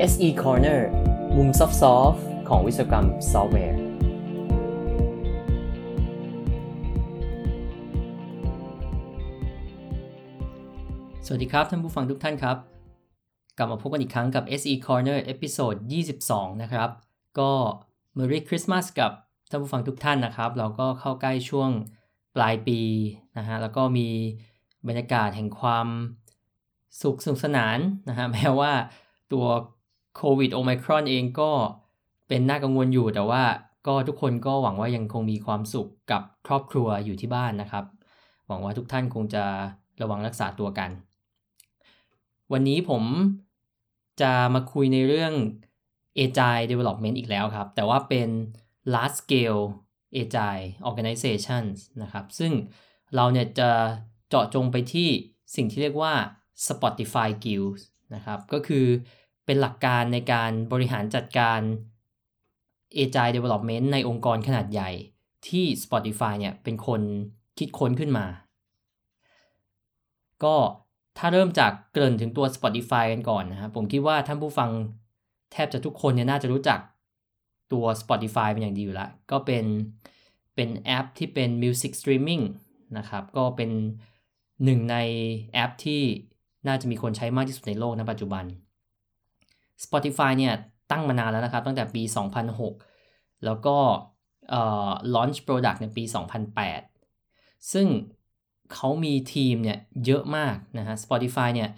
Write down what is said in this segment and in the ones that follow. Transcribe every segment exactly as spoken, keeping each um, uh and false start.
เอส อี Corner มุมซอฟต์ๆของวิศวกรรมซอฟต์แวร์สวัสดีครับท่านผู้ฟังทุกท่านครับกลับมาพบกันอีกครั้งกับ เอส อี Corner เอพิโซดยี่สิบสองนะครับก็ Merry Christmas กับท่านผู้ฟังทุกท่านนะครับเราก็เข้าใกล้ช่วงปลายปีนะฮะแล้วก็มีบรรยากาศแห่งความสุขสนุกสนานนะฮะแม้ว่าตัวโควิดโอไมครอนเองก็เป็นน่ากังวลอยู่แต่ว่าก็ทุกคนก็หวังว่ายังคงมีความสุขกับครอบครัวอยู่ที่บ้านนะครับหวังว่าทุกท่านคงจะระวังรักษาตัวกันวันนี้ผมจะมาคุยในเรื่อง agile development อีกแล้วครับแต่ว่าเป็น large-scale agile organizations นะครับซึ่งเราเนี่ยจะเจาะจงไปที่สิ่งที่เรียกว่า Spotify Guilds นะครับก็คือเป็นหลักการในการบริหารจัดการ agile development ในองค์กรขนาดใหญ่ที่ Spotify เนี่ยเป็นคนคิดค้นขึ้นมาก็ถ้าเริ่มจากเกริ่นถึงตัว Spotify กันก่อนนะครับผมคิดว่าท่านผู้ฟังแทบจะทุกคนเนี่ยน่าจะรู้จักตัว Spotify เป็นอย่างดีอยู่แล้วก็เป็นเป็นแอปที่เป็น Music Streaming นะครับก็เป็นหนึ่งในแอปที่น่าจะมีคนใช้มากที่สุดในโลกณปัจจุบัน Spotify เนี่ยตั้งมานานแล้วนะครับตั้งแต่ปีสองพันหกแล้วก็เอ่อ launch product ในปีสองพันแปดซึ่งเขามีทีมเนี่ยเยอะมากนะฮะ Spotify เนี่ย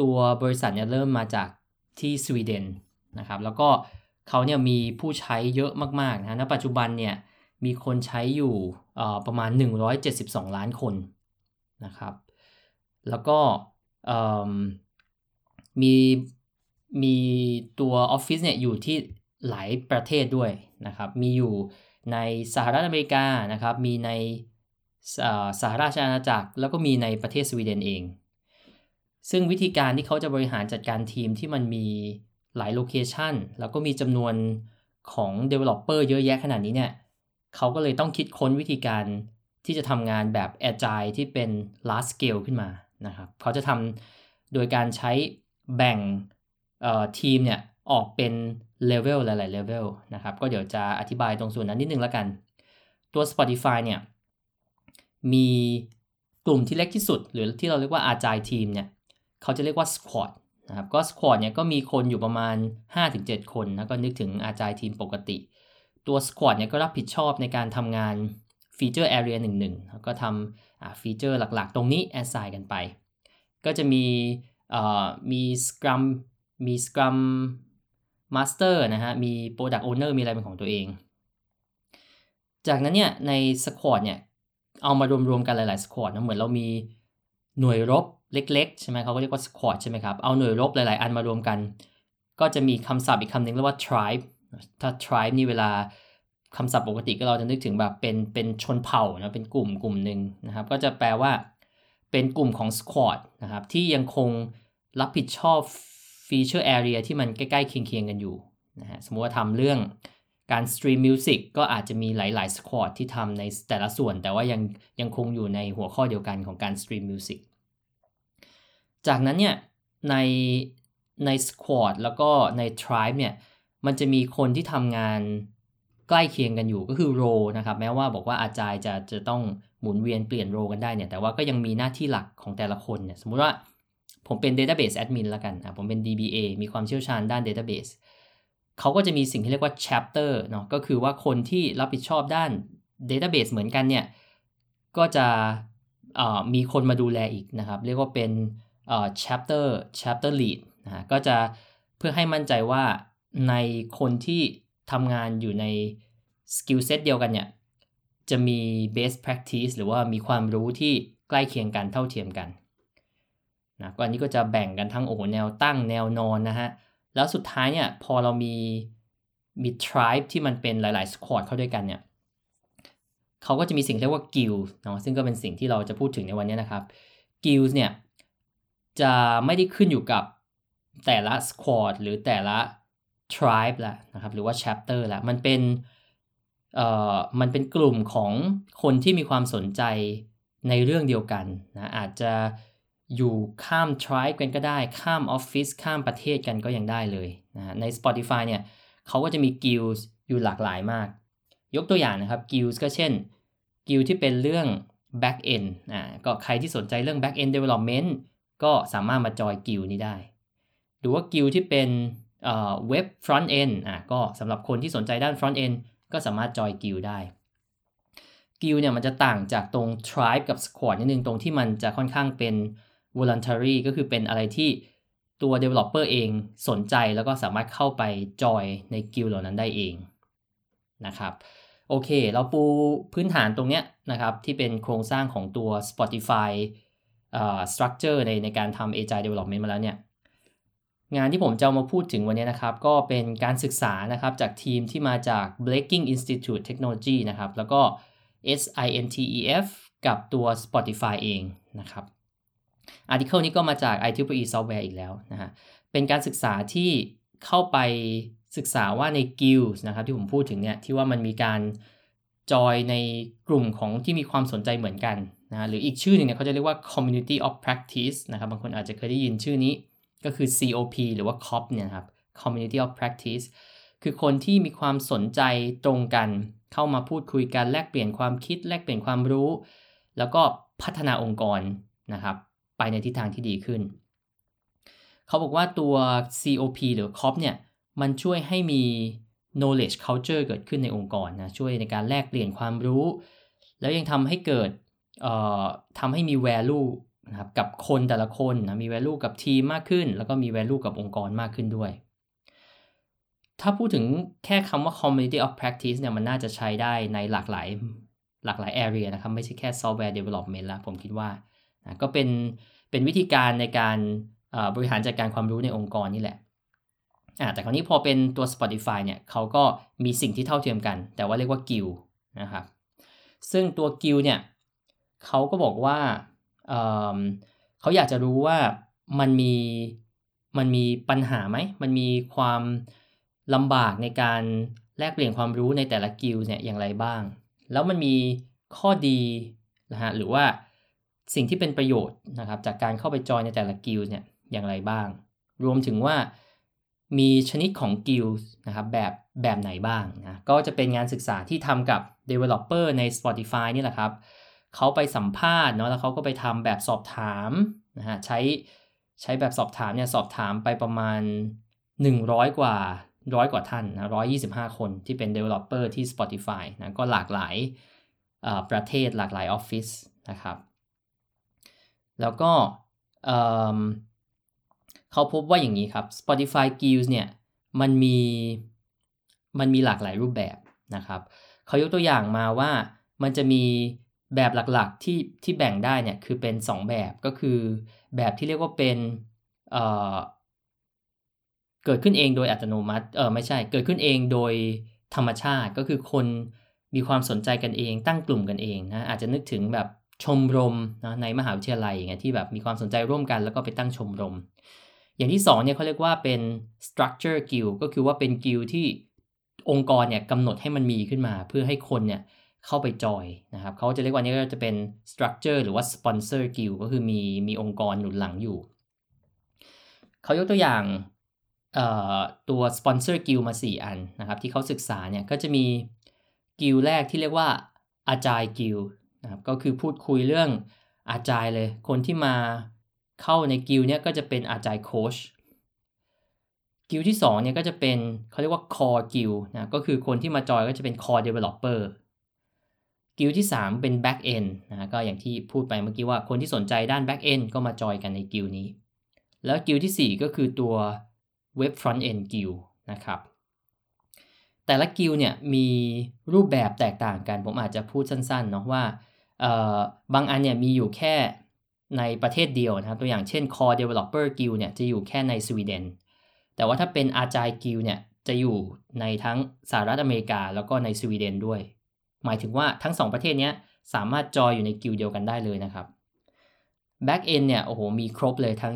ตัวบริษัทเนี่ยเริ่มมาจากที่สวีเดนนะครับแล้วก็เขาเนี่ยมีผู้ใช้เยอะมากๆนะฮะณปัจจุบันเนี่ยมีคนใช้อยู่เอ่อประมาณหนึ่งร้อยเจ็ดสิบสองล้านคนนะครับแล้วก็เอ่อมีมีตัวออฟฟิศเนี่ยอยู่ที่หลายประเทศด้วยนะครับมีอยู่ในสหรัฐอเมริกานะครับมีในสหราชอาณาจักรแล้วก็มีในประเทศสวีเดนเองซึ่งวิธีการที่เขาจะบริหารจัดการทีมที่มันมีหลายโลเคชันแล้วก็มีจำนวนของ developer เยอะแยะขนาดนี้เนี่ยเขาก็เลยต้องคิดค้นวิธีการที่จะทำงานแบบ agile ที่เป็น large scale ขึ้นมานะครับเขาจะทำโดยการใช้แบ่งทีมเนี่ยออกเป็น level หลายๆ level นะครับก็เดี๋ยวจะอธิบายตรงส่วนนั้นนิดนึงแล้วกันตัว Spotify เนี่ยมีกลุ่มที่เล็กที่สุดหรือที่เราเรียกว่า agile team เนี่ยเขาจะเรียกว่า squad นะครับก็ squad เนี่ยก็มีคนอยู่ประมาณ ห้าถึงเจ็ด คนนะก็นึกถึง agile team ปกติตัว squad เนี่ยก็รับผิดชอบในการทำงาน feature area หนึ่งหนึ่งแล้วก็ทำอ่า feature หลักๆตรงนี้ assign กันไปก็จะมีเอ่อมี scrum มี scrum master นะฮะมี product owner มีอะไรเป็นของตัวเองจากนั้นเนี่ยใน squad เนี่ยเอามารวมๆกันหลายๆสควอดนะเหมือนเรามีหน่วยรบเล็กๆใช่ไหมเขาก็เรียกว่าสควอดใช่ไหมครับเอาหน่วยรบหลายๆอันมารวมกันก็จะมีคำศัพท์อีกคำหนึ่งเรียกว่า tribe ถ้า tribe นี่เวลาคำศัพท์ปกติก็เราจะนึกถึงแบบเป็นเป็นชนเผ่านะเป็นกลุ่มกลุ่มนึงนะครับก็จะแปลว่าเป็นกลุ่มของสควอดนะครับที่ยังคงรับผิดชอบ feature area ที่มันใกล้ๆเคียงๆกันอยู่นะฮะสมมติว่าทำเรื่องการสตรีมมิวสิกก็อาจจะมีหลายๆสควอดที่ทำในแต่ละส่วนแต่ว่ายังยังคงอยู่ในหัวข้อเดียวกันของการสตรีมมิวสิกจากนั้นเนี่ยในในสควอดแล้วก็ใน tribe เนี่ยมันจะมีคนที่ทำงานใกล้เคียงกันอยู่ก็คือโรนะครับแม้ว่าบอกว่าอาจารย์จะจะต้องหมุนเวียนเปลี่ยนโรกันได้เนี่ยแต่ว่าก็ยังมีหน้าที่หลักของแต่ละคนเนี่ยสมมุติว่าผมเป็น database admin ละกันนะผมเป็น ดี บี เอ มีความเชี่ยวชาญด้าน databaseเขาก็จะมีสิ่งที่เรียกว่า chapter เนาะก็คือว่าคนที่รับผิดชอบด้าน database เหมือนกันเนี่ยก็จะมีคนมาดูแลอีกนะครับเรียกว่าเป็น chapter chapter lead นะก็จะเพื่อให้มั่นใจว่าในคนที่ทำงานอยู่ใน skill set เดียวกันเนี่ยจะมี best practice หรือว่ามีความรู้ที่ใกล้เคียงกันเท่าเทียมกันนะก็อันนี้ก็จะแบ่งกันทั้งโอ้แนวตั้งแนวนอนนะฮะแล้วสุดท้ายเนี่ยพอเรามีมี tribe ที่มันเป็นหลายๆ squad เข้าด้วยกันเนี่ยเขาก็จะมีสิ่งเรียกว่า guild เนาะซึ่งก็เป็นสิ่งที่เราจะพูดถึงในวันนี้นะครับ guild เนี่ยจะไม่ได้ขึ้นอยู่กับแต่ละ squad หรือแต่ละ tribe ละนะครับหรือว่า chapter ละมันเป็นเอ่อมันเป็นกลุ่มของคนที่มีความสนใจในเรื่องเดียวกันนะอาจจะอยู่ข้าม tribe กันก็ได้ข้ามออฟฟิศข้ามประเทศกันก็ยังได้เลย นะใน Spotify เนี่ยเขาก็จะมี Guilds อยู่หลากหลายมากยกตัวอย่างนะครับ Guilds ก็เช่น Guild ที่เป็นเรื่อง Back End อ่าก็ใครที่สนใจเรื่อง Back End Development ก็สามารถมาจอย Guild นี้ได้หรือว่า Guild ที่เป็นเอ่อ Web Front End อ่าก็สำหรับคนที่สนใจด้าน Front End ก็สามารถจอย Guild ได้ Guild เนี่ยมันจะต่างจากตรง Tribe กับ Squad นิดนึงตรงที่มันจะค่อนข้างเป็น Voluntary ก็คือเป็นอะไรที่ตัว developer เองสนใจแล้วก็สามารถเข้าไปจอยใน Guild เหล่านั้นได้เองนะครับโอเคเราปูพื้นฐานตรงเนี้ยนะครับที่เป็นโครงสร้างของตัว Spotify เอ่อ structure ในในการทำ Agile Development มาแล้วเนี่ยงานที่ผมจะมาพูดถึงวันนี้นะครับก็เป็นการศึกษานะครับจากทีมที่มาจาก Breaking Institute Technology นะครับแล้วก็ SINTEF กับตัว Spotify เองนะครับอาร์ติเคิลนี้ก็มาจาก ไอ ที พี อี Software อีกแล้วนะฮะเป็นการศึกษาที่เข้าไปศึกษาว่าใน Guilds นะครับที่ผมพูดถึงเนี่ยที่ว่ามันมีการจอยในกลุ่มของที่มีความสนใจเหมือนกันนะหรืออีกชื่อหนึ่งเนี่ยเขาจะเรียกว่า Community of Practice นะครับบางคนอาจจะเคยได้ยินชื่อนี้ก็คือ ซี โอ พี หรือว่า ซี โอ พี เนี่ยครับ Community of Practice คือคนที่มีความสนใจตรงกันเข้ามาพูดคุยกันแลกเปลี่ยนความคิดแลกเปลี่ยนความรู้แล้วก็พัฒนาองค์กรนะครับไปในทิศทางที่ดีขึ้นเขาบอกว่าตัว ซี โอ พี หรือ ซี โอ พี เนี่ยมันช่วยให้มี knowledge culture เกิดขึ้นในองค์กรนะช่วยในการแลกเปลี่ยนความรู้แล้วยังทำให้เกิดเอ่อทำให้มี value นะครับกับคนแต่ละคนนะมี value กับทีมมากขึ้นแล้วก็มี value กับองค์กรมากขึ้นด้วยถ้าพูดถึงแค่คำว่า community of practice เนี่ยมันน่าจะใช้ได้ในหลากหลายหลากหลาย area นะครับไม่ใช่แค่ software development ละผมคิดว่านะก็เป็นเป็นวิธีการในการบริหารจัดการความรู้ในองค์กรนี่แหละแต่คราวนี้พอเป็นตัว Spotify เนี่ยเขาก็มีสิ่งที่เท่าเทียมกันแต่ว่าเรียกว่า Guild นะครับซึ่งตัว Guild เนี่ยเขาก็บอกว่า เอ่อ เขาอยากจะรู้ว่ามันมีมันมีปัญหาไหมมันมีความลำบากในการแลกเปลี่ยนความรู้ในแต่ละ Guild เนี่ยอย่างไรบ้างแล้วมันมีข้อดีนะฮะหรือว่าสิ่งที่เป็นประโยชน์นะครับจากการเข้าไปจอยในแต่ละ Guild เนี่ยอย่างไรบ้างรวมถึงว่ามีชนิดของ Guild นะครับแบบแบบไหนบ้างนะก็จะเป็นงานศึกษาที่ทำกับ Developer ใน Spotify นี่แหละครับเขาไปสัมภาษณ์เนาะแล้วเขาก็ไปทำแบบสอบถามนะฮะใช้ใช้แบบสอบถามเนี่ยสอบถามไปประมาณหนึ่งร้อยกว่าหนึ่งร้อยกว่าท่านนะหนึ่งร้อยยี่สิบห้าคนที่เป็น Developer ที่ Spotify นะก็หลากหลายเอ่อประเทศหลากหลายออฟฟิศนะครับแล้วก็เอ่อเขาพบว่าอย่างนี้ครับ Spotify Guilds เนี่ยมันมีมันมีหลากหลายรูปแบบนะครับเขายกตัวอย่างมาว่ามันจะมีแบบหลักๆที่ที่แบ่งได้เนี่ยคือเป็นสองแบบก็คือแบบที่เรียกว่าเป็นเอ่อเกิดขึ้นเองโดยอัตโนมัติเออไม่ใช่เกิดขึ้นเองโดยธรรมชาติก็คือคนมีความสนใจกันเองตั้งกลุ่มกันเองนะอาจจะนึกถึงแบบชมรมนะในมหาวิทยาลัยอย่างเงี้ยที่แบบมีความสนใจร่วมกันแล้วก็ไปตั้งชมรมอย่างที่สองเนี่ยเขาเรียกว่าเป็น structure guild ก็คือว่าเป็น guild ที่องค์กรเนี่ยกำหนดให้มันมีขึ้นมาเพื่อให้คนเนี่ยเข้าไปจอยนะครับเขาจะเรียกว่านี้ก็จะเป็น structure หรือว่า sponsor guild ก็คือมีมีองค์กรหนุนหลังอยู่เขายกตัวอย่างเอ่อตัว sponsor guild มาสี่อันนะครับที่เขาศึกษาเนี่ยก็จะมี guild แรกที่เรียกว่า agile guild นะครับก็คือพูดคุยเรื่อง agile เลยคนที่มาเข้าในกิลด์เนี่ยก็จะเป็น Agile Coach กิลด์ที่สองเนี่ยก็จะเป็นเขาเรียกว่า Core Guild นะก็คือคนที่มาจอยก็จะเป็น Core Developer กิลด์ที่สามเป็น Back End นะก็อย่างที่พูดไปเมื่อกี้ว่าคนที่สนใจด้าน Back End ก็มาจอยกันในกิลด์นี้แล้วกิลด์ที่สี่ก็คือตัว Web Front End Guild นะครับแต่ละกิลด์เนี่ยมีรูปแบบแตกต่างกันผมอาจจะพูดสั้นๆเนาะว่าเอ่อบางอันเนี่ยมีอยู่แค่ในประเทศเดียวนะครับตัวอย่างเช่น Core Developer Guild เนี่ยจะอยู่แค่ในสวีเดนแต่ว่าถ้าเป็น Agile Guild เนี่ยจะอยู่ในทั้งสหรัฐอเมริกาแล้วก็ในสวีเดนด้วยหมายถึงว่าทั้งสองประเทศเนี้ยสามารถจอยอยู่ใน Guild เดียวกันได้เลยนะครับ Back End เนี่ยโอ้โหมีครบเลยทั้ง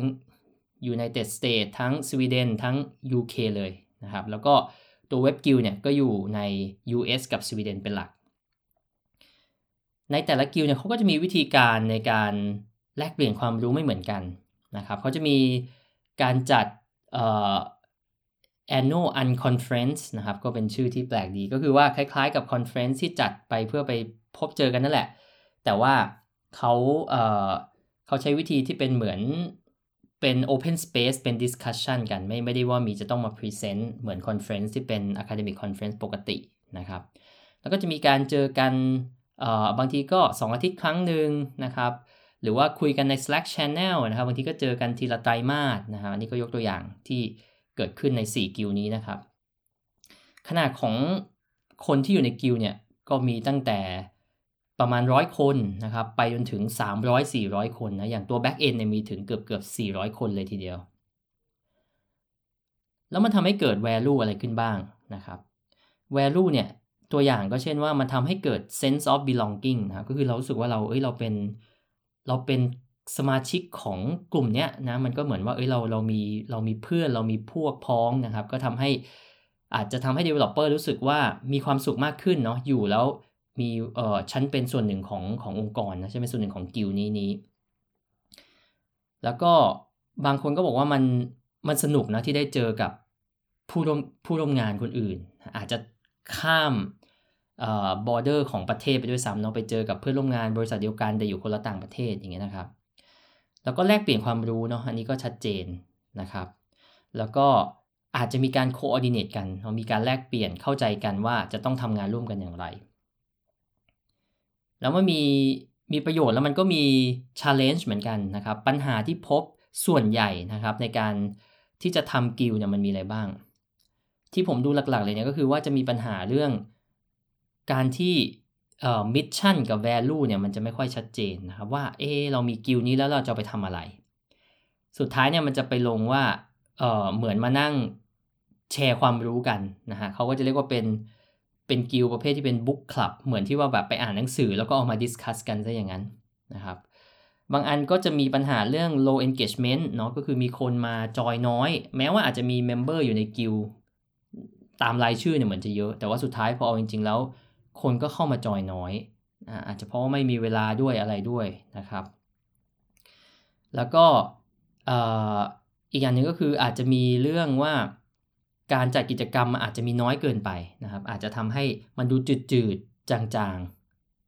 United States ทั้งสวีเดนทั้ง ยู เค เลยนะครับแล้วก็ตัว Web Guild เนี่ยก็อยู่ใน ยู เอส กับสวีเดนเป็นหลักในแต่ละ Guild เนี่ยเขาก็จะมีวิธีการในการแลกเปลี่ยนความรู้ไม่เหมือนกันนะครับเขาจะมีการจัดเอ่อ annual unconference นะครับก็เป็นชื่อที่แปลกดีก็คือว่าคล้ายๆกับ conference ที่จัดไปเพื่อไปพบเจอกันนั่นแหละแต่ว่าเขาเอ่อเขาใช้วิธีที่เป็นเหมือนเป็น open space เป็น discussion กันไม่ไม่ได้ว่ามีจะต้องมา present เหมือน conference ที่เป็น academic conference ปกตินะครับแล้วก็จะมีการเจอกันเอ่อบางทีก็สองอาทิตย์ครั้งนึงนะครับหรือว่าคุยกันใน Slack Channel นะครับบางทีก็เจอกันทีละไตรมาสนะครับอันนี้ก็ยกตัวอย่างที่เกิดขึ้นในสี่กิลด์นี้นะครับขนาดของคนที่อยู่ในกิลด์เนี่ยก็มีตั้งแต่ประมาณหนึ่งร้อยคนนะครับไปจนถึงสามร้อย สี่ร้อยคนนะอย่างตัว Back End เนี่ยมีถึงเกือบๆสี่ร้อยคนเลยทีเดียวแล้วมันทำให้เกิด value อะไรขึ้นบ้างนะครับ value เนี่ยตัวอย่างก็เช่นว่ามันทำให้เกิด sense of belonging นะครับก็คือเรารู้สึกว่าเราเอ้ยเราเป็นเราเป็นสมาชิกของกลุ่มเนี้ยนะมันก็เหมือนว่าเอ้ยเราเรามีเรามีเพื่อนเรามีพวกพ้องนะครับก็ทำให้อาจจะทำให้ developer รู้สึกว่ามีความสุขมากขึ้นเนาะอยู่แล้วมีเอ่อฉันเป็นส่วนหนึ่งของขององค์กรนะใช่ไหมส่วนหนึ่งของกิลด์นี้นี้แล้วก็บางคนก็บอกว่ามันมันสนุกนะที่ได้เจอกับผู้ร่วมผู้ร่วมงานคนอื่นอาจจะข้ามเอ่อบอร์เดอร์ของประเทศไปด้วยซ้ำเนาะไปเจอกับเพื่อนร่วมงานบริษัทเดียวกันแต่อยู่คนละต่างประเทศอย่างเงี้ยนะครับแล้วก็แลกเปลี่ยนความรู้เนาะอันนี้ก็ชัดเจนนะครับแล้วก็อาจจะมีการโคออร์ดิเนตกันมีการแลกเปลี่ยนเข้าใจกันว่าจะต้องทำงานร่วมกันอย่างไรแล้วมันมีมีประโยชน์แล้วมันก็มี challenge เหมือนกันนะครับปัญหาที่พบส่วนใหญ่นะครับในการที่จะทำกิลด์เนี่ยมันมีอะไรบ้างที่ผมดูหลักๆเลยเนี่ยก็คือว่าจะมีปัญหาเรื่องการที่เอ่อมิชชั่นกับ value เนี่ยมันจะไม่ค่อยชัดเจนนะครับว่าเออเรามีกิลด์นี้แล้วเราจะไปทำอะไรสุดท้ายเนี่ยมันจะไปลงว่าเอ่อเหมือนมานั่งแชร์ความรู้กันนะฮะเขาก็จะเรียกว่าเป็นเป็นกิลด์ประเภทที่เป็นบุ๊กคลับเหมือนที่ว่าแบบไปอ่านหนังสือแล้วก็เอามาดิสคัสกันซะอย่างนั้นนะครับบางอันก็จะมีปัญหาเรื่อง low engagement เนาะก็คือมีคนมาจอยน้อยแม้ว่าอาจจะมีเมมเบอร์อยู่ในกิลด์ตามรายชื่อเนี่ยเหมือนจะเยอะแต่ว่าสุดท้ายพอเอาจริงๆแล้วคนก็เข้ามาจอยน้อยอาจจะเพราะว่าไม่มีเวลาด้วยอะไรด้วยนะครับแล้วก็อีกอย่างนึงก็คืออาจจะมีเรื่องว่าการจัดกิจกรรมอาจจะมีน้อยเกินไปนะครับอาจจะทำให้มันดูจืดๆจาง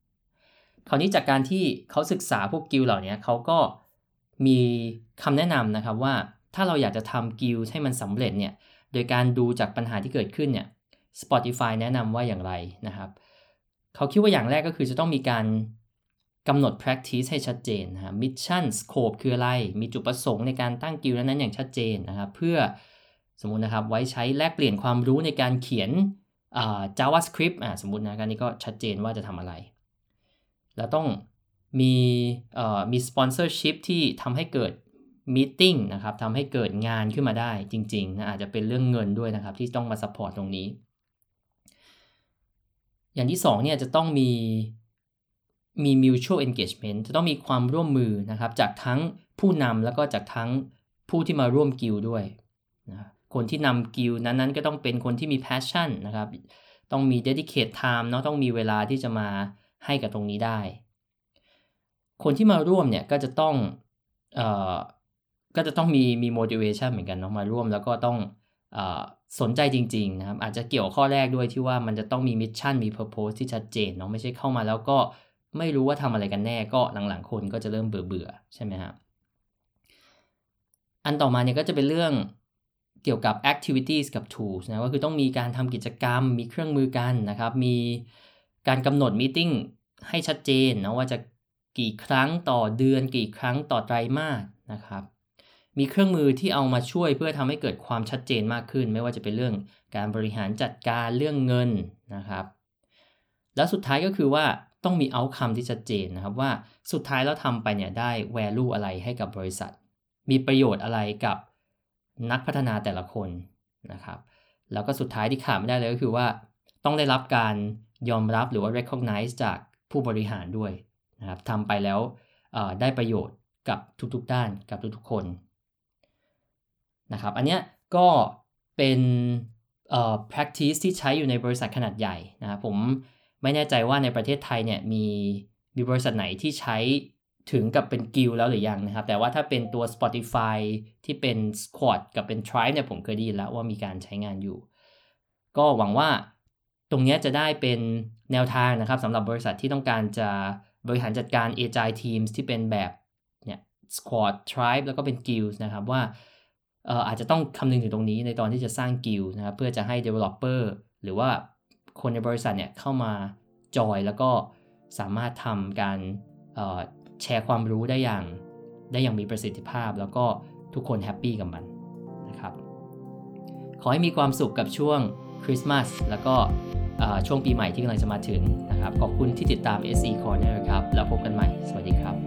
ๆคราวนี้จากการที่เขาศึกษาพวกกิลด์เหล่านี้เขาก็มีคำแนะนำนะครับว่าถ้าเราอยากจะทำกิลด์ให้มันสำเร็จเนี่ยโดยการดูจากปัญหาที่เกิดขึ้นเนี่ย Spotify แนะนำว่าอย่างไรนะครับเขาคิดว่าอย่างแรกก็คือจะต้องมีการกำหนด practice ให้ชัดเจนนะฮะ mission scope คืออะไรมีจุดประสงค์ในการตั้งกิลด์นั้นๆอย่างชัดเจนนะครับเพื่อสมมุตินะครับไว้ใช้แลกเปลี่ยนความรู้ในการเขียนเอ่อ JavaScript อ่ะสมมุตินะการนี้ก็ชัดเจนว่าจะทำอะไรแล้วต้องมีเอ่อมี sponsorship ที่ทำให้เกิดmeeting นะครับทำให้เกิดงานขึ้นมาได้จริงๆนะอาจจะเป็นเรื่องเงินด้วยนะครับที่ต้องมาซัพพอร์ตตรงนี้อย่างที่สองเนี่ยจะต้องมีมี mutual engagement จะต้องมีความร่วมมือนะครับจากทั้งผู้นำแล้วก็จากทั้งผู้ที่มาร่วมกิลด์ด้วยนะคนที่นำกิลด์นั้นๆก็ต้องเป็นคนที่มี passion นะครับต้องมี dedicate time เนาะต้องมีเวลาที่จะมาให้กับตรงนี้ได้คนที่มาร่วมเนี่ยก็จะต้องเอ่อก็จะต้องมีมี motivation เหมือนกันเนาะมาร่วมแล้วก็ต้องเอ่อสนใจจริงๆนะครับอาจจะเกี่ยวข้อแรกด้วยที่ว่ามันจะต้องมี mission มี purpose ที่ชัดเจนเนาะไม่ใช่เข้ามาแล้วก็ไม่รู้ว่าทำอะไรกันแน่ก็หลังๆคนก็จะเริ่มเบื่อๆใช่ไหมฮะอันต่อมาเนี่ยก็จะเป็นเรื่องเกี่ยวกับ activities กับ tools นะก็คือต้องมีการทำกิจกรรมมีเครื่องมือกันนะครับมีการกำหนด meeting ให้ชัดเจนนะว่าจะกี่ครั้งต่อเดือนกี่ครั้งต่อไตรมาสนะครับมีเครื่องมือที่เอามาช่วยเพื่อทำให้เกิดความชัดเจนมากขึ้นไม่ว่าจะเป็นเรื่องการบริหารจัดการเรื่องเงินนะครับแล้วสุดท้ายก็คือว่าต้องมี outcome ที่ชัดเจนนะครับว่าสุดท้ายแล้วทำไปเนี่ยได้ value อะไรให้กับบริษัทมีประโยชน์อะไรกับนักพัฒนาแต่ละคนนะครับแล้วก็สุดท้ายที่ขาดไม่ได้เลยก็คือว่าต้องได้รับการยอมรับหรือว่า recognize จากผู้บริหารด้วยนะครับทำไปแล้วได้ประโยชน์กับทุกๆด้านกับทุกๆคนนะครับอันเนี้ยก็เป็นเอ่อ practice ที่ใช้อยู่ในบริษัทขนาดใหญ่นะครับผมไม่แน่ใจว่าในประเทศไทยเนี่ยมีมีบริษัทไหนที่ใช้ ถึงกับเป็นกิลด์แล้วหรือยังนะครับแต่ว่าถ้าเป็นตัว Spotify ที่เป็น squad กับเป็น tribe เนี่ยผมเคยได้ยินแล้วว่ามีการใช้งานอยู่ก็หวังว่าตรงนี้จะได้เป็นแนวทางนะครับสำหรับบริษัทที่ต้องการจะบริหารจัดการ agile teams ที่เป็นแบบเนี่ย squad tribe แล้วก็เป็น guilds นะครับว่าเอ่ออาจจะต้องคำนึงถึงตรงนี้ในตอนที่จะสร้าง guild นะครับเพื่อจะให้ developer หรือว่าคนในบริษัทเนี่ยเข้ามาจอยแล้วก็สามารถทำการเอ่อแชร์ความรู้ได้อย่างได้อย่างมีประสิทธิภาพแล้วก็ทุกคนแฮปปี้กับมันนะครับขอให้มีความสุขกับช่วงคริสต์มาสแล้วก็ช่วงปีใหม่ที่กำลังจะมาถึงนะครับขอบคุณที่ติดตาม เอส อี Corner ครับแล้วพบกันใหม่สวัสดีครับ